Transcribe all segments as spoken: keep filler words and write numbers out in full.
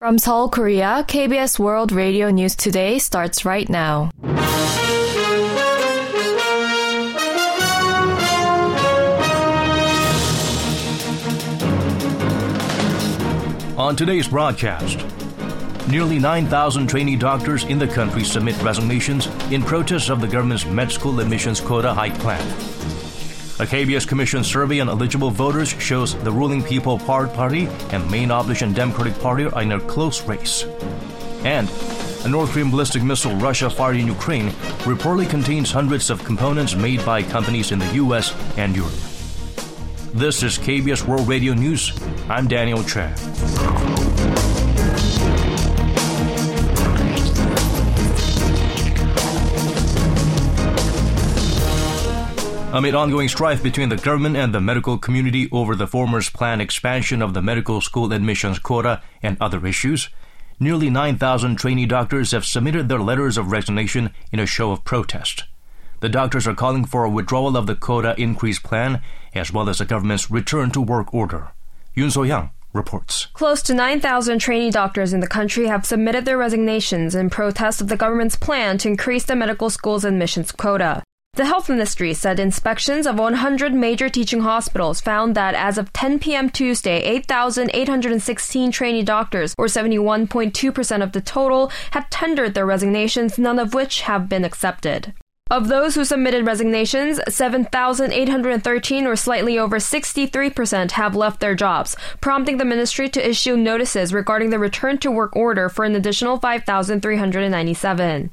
From Seoul, Korea, K B S World Radio News Today starts right now. On today's broadcast, nearly nine thousand trainee doctors in the country submit resignations in protest of the government's med school admissions quota hike plan. A K B S Commission survey on eligible voters shows the ruling People Power Party and main opposition Democratic Party are in a close race. And a North Korean ballistic missile Russia fired in Ukraine reportedly contains hundreds of components made by companies in the U S and Europe. This is K B S World Radio News. I'm Daniel Chang. Amid ongoing strife between the government and the medical community over the former's planned expansion of the medical school admissions quota and other issues, nearly nine thousand trainee doctors have submitted their letters of resignation in a show of protest. The doctors are calling for a withdrawal of the quota increase plan, as well as the government's return to work order. Yoon So-young reports. Close to nine thousand trainee doctors in the country have submitted their resignations in protest of the government's plan to increase the medical school's admissions quota. The Health Ministry said inspections of one hundred major teaching hospitals found that as of ten p.m. Tuesday, eight thousand eight hundred sixteen trainee doctors, or seventy-one point two percent of the total, had tendered their resignations, none of which have been accepted. Of those who submitted resignations, seven thousand eight hundred thirteen, or slightly over sixty-three percent, have left their jobs, prompting the ministry to issue notices regarding the return to work order for an additional five thousand three hundred ninety-seven.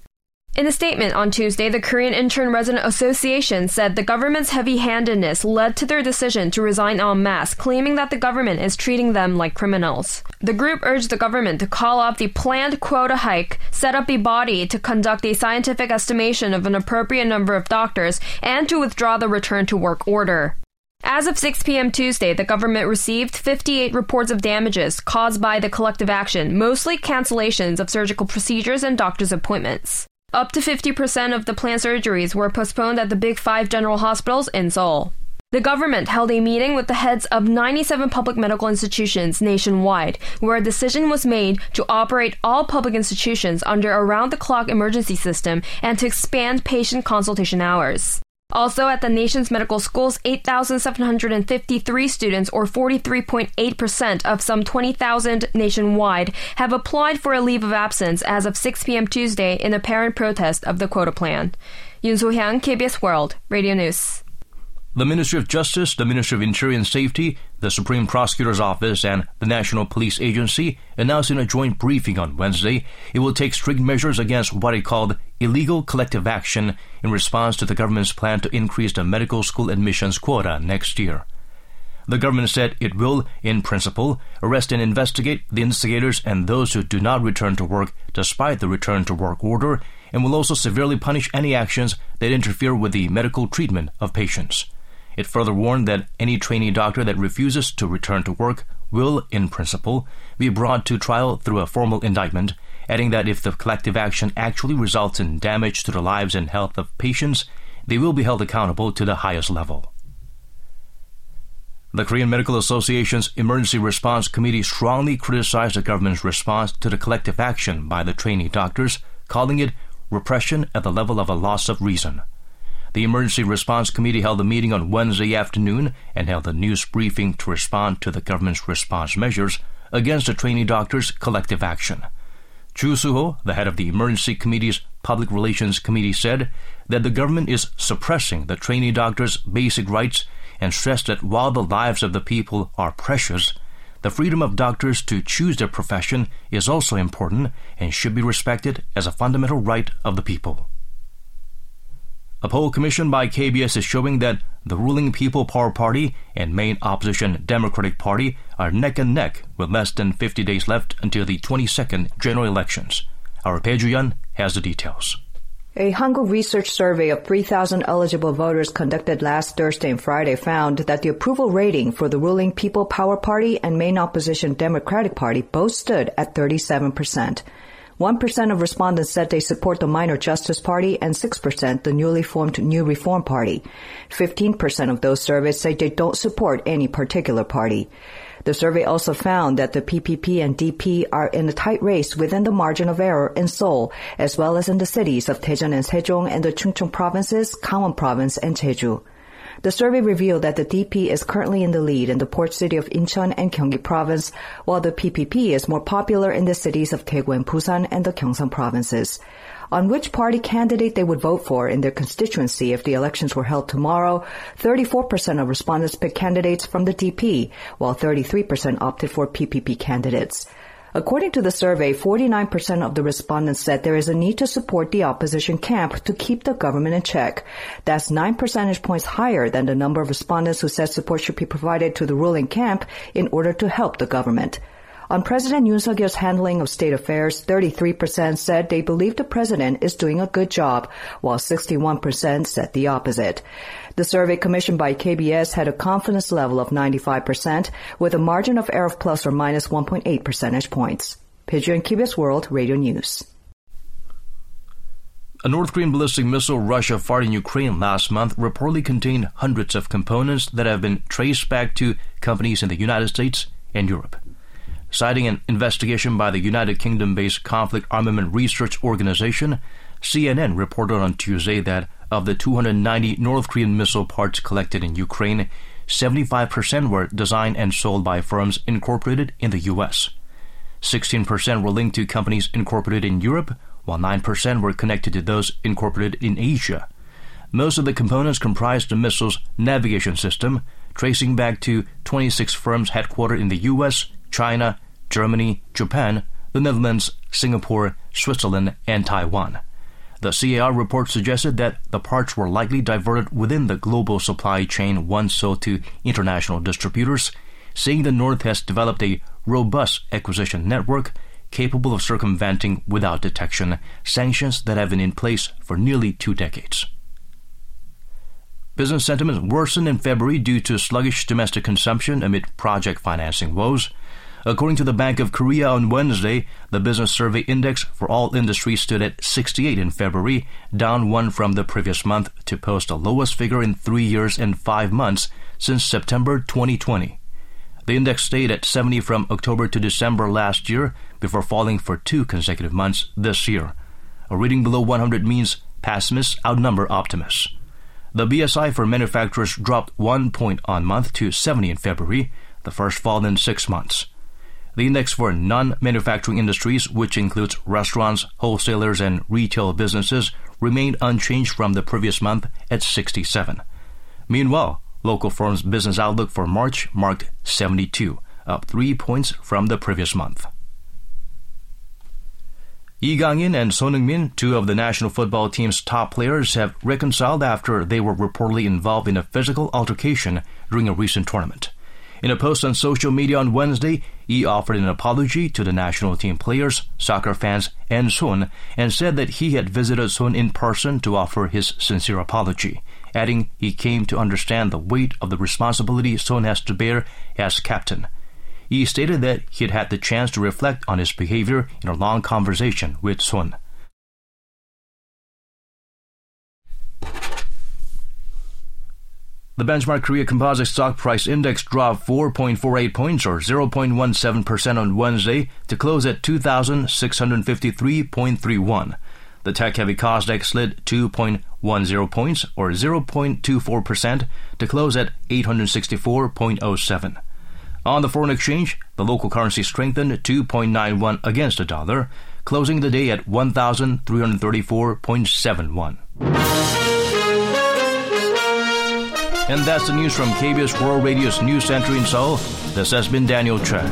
In a statement on Tuesday, the Korean Intern Resident Association said the government's heavy-handedness led to their decision to resign en masse, claiming that the government is treating them like criminals. The group urged the government to call off the planned quota hike, set up a body to conduct a scientific estimation of an appropriate number of doctors, and to withdraw the return to work order. As of six p.m. Tuesday, the government received fifty-eight reports of damages caused by the collective action, mostly cancellations of surgical procedures and doctors' appointments. Up to fifty percent of the planned surgeries were postponed at the Big Five General Hospitals in Seoul. The government held a meeting with the heads of ninety-seven public medical institutions nationwide, where a decision was made to operate all public institutions under around-the-clock emergency system and to expand patient consultation hours. Also, at the nation's medical schools, eight thousand seven hundred fifty-three students, or forty-three point eight percent of some twenty thousand nationwide, have applied for a leave of absence as of six p.m. Tuesday in apparent protest of the quota plan. Yoon So-hyang, K B S World Radio News. The Ministry of Justice, the Ministry of Interior and Safety, the Supreme Prosecutor's Office, and the National Police Agency announced in a joint briefing on Wednesday it will take strict measures against what it called illegal collective action in response to the government's plan to increase the medical school admissions quota next year. The government said it will, in principle, arrest and investigate the instigators and those who do not return to work despite the return to work order, and will also severely punish any actions that interfere with the medical treatment of patients. It further warned that any trainee doctor that refuses to return to work will, in principle, be brought to trial through a formal indictment, adding that if the collective action actually results in damage to the lives and health of patients, they will be held accountable to the highest level. The Korean Medical Association's Emergency Response Committee strongly criticized the government's response to the collective action by the trainee doctors, calling it repression at the level of a loss of reason. The Emergency Response Committee held a meeting on Wednesday afternoon and held a news briefing to respond to the government's response measures against the trainee doctors' collective action. Chu Su-ho, the head of the Emergency Committee's Public Relations Committee, said that the government is suppressing the trainee doctors' basic rights and stressed that while the lives of the people are precious, the freedom of doctors to choose their profession is also important and should be respected as a fundamental right of the people. A poll commissioned by K B S is showing that the ruling People Power Party and main opposition Democratic Party are neck and neck with less than fifty days left until the twenty-second general elections. Our Bae Ju-yeon has the details. A Hangul research survey of three thousand eligible voters conducted last Thursday and Friday found that the approval rating for the ruling People Power Party and main opposition Democratic Party both stood at thirty-seven percent. one percent of respondents said they support the Minor Justice Party and six percent the newly formed New Reform Party. fifteen percent of those surveyed say they don't support any particular party. The survey also found that the P P P and D P are in a tight race within the margin of error in Seoul, as well as in the cities of Daejeon and Sejong and the Chungcheong provinces, Gangwon province, and Jeju. The survey revealed that the D P is currently in the lead in the port city of Incheon and Gyeonggi province, while the P P P is more popular in the cities of Daegu and Busan and the Gyeongsang provinces. On which party candidate they would vote for in their constituency if the elections were held tomorrow, thirty-four percent of respondents picked candidates from the D P, while thirty-three percent opted for P P P candidates. According to the survey, forty-nine percent of the respondents said there is a need to support the opposition camp to keep the government in check. That's nine percentage points higher than the number of respondents who said support should be provided to the ruling camp in order to help the government. On President Yoon Suk-yeol's handling of state affairs, thirty-three percent said they believe the president is doing a good job, while sixty-one percent said the opposite. The survey commissioned by K B S had a confidence level of ninety-five percent, with a margin of error of plus or minus one point eight percentage points. Pidgeon, K B S World Radio News. A North Korean ballistic missile Russia fired in Ukraine last month reportedly contained hundreds of components that have been traced back to companies in the United States and Europe. Citing an investigation by the United Kingdom-based Conflict Armament Research Organization, C N N reported on Tuesday that of the two hundred ninety North Korean missile parts collected in Ukraine, seventy-five percent were designed and sold by firms incorporated in the U S. sixteen percent were linked to companies incorporated in Europe, while nine percent were connected to those incorporated in Asia. Most of the components comprised the missile's navigation system, tracing back to twenty-six firms headquartered in the U S, China, Germany, Japan, the Netherlands, Singapore, Switzerland, and Taiwan. The C A R report suggested that the parts were likely diverted within the global supply chain once sold to international distributors, saying the North has developed a robust acquisition network capable of circumventing without detection sanctions that have been in place for nearly two decades. Business sentiment worsened in February due to sluggish domestic consumption amid project financing woes. According to the Bank of Korea on Wednesday, the business survey index for all industries stood at sixty-eight in February, down one from the previous month to post the lowest figure in three years and five months since September twenty twenty. The index stayed at seventy from October to December last year before falling for two consecutive months this year. A reading below one hundred means pessimists outnumber optimists. The B S I for manufacturers dropped one point on month to seventy in February, the first fall in six months. The index for non-manufacturing industries, which includes restaurants, wholesalers, and retail businesses, remained unchanged from the previous month at sixty-seven. Meanwhile, local firms' business outlook for March marked seventy-two, up three points from the previous month. Lee Kang-in and Son Heung-min, two of the national football team's top players, have reconciled after they were reportedly involved in a physical altercation during a recent tournament. In a post on social media on Wednesday, Lee offered an apology to the national team players, soccer fans, and Son, and said that he had visited Son in person to offer his sincere apology, adding he came to understand the weight of the responsibility Son has to bear as captain. Lee stated that he had had the chance to reflect on his behavior in a long conversation with Son. The benchmark Korea Composite stock price index dropped four point four eight points or zero point one seven percent on Wednesday to close at two thousand six hundred fifty-three point three one. The tech-heavy KOSDAQ slid two point one zero points or zero point two four percent to close at eight hundred sixty-four point zero seven. On the foreign exchange, the local currency strengthened two point nine one against the dollar, closing the day at one thousand three hundred thirty-four point seven one. And that's the news from K B S World Radio's News Center in Seoul. This has been Daniel Choi.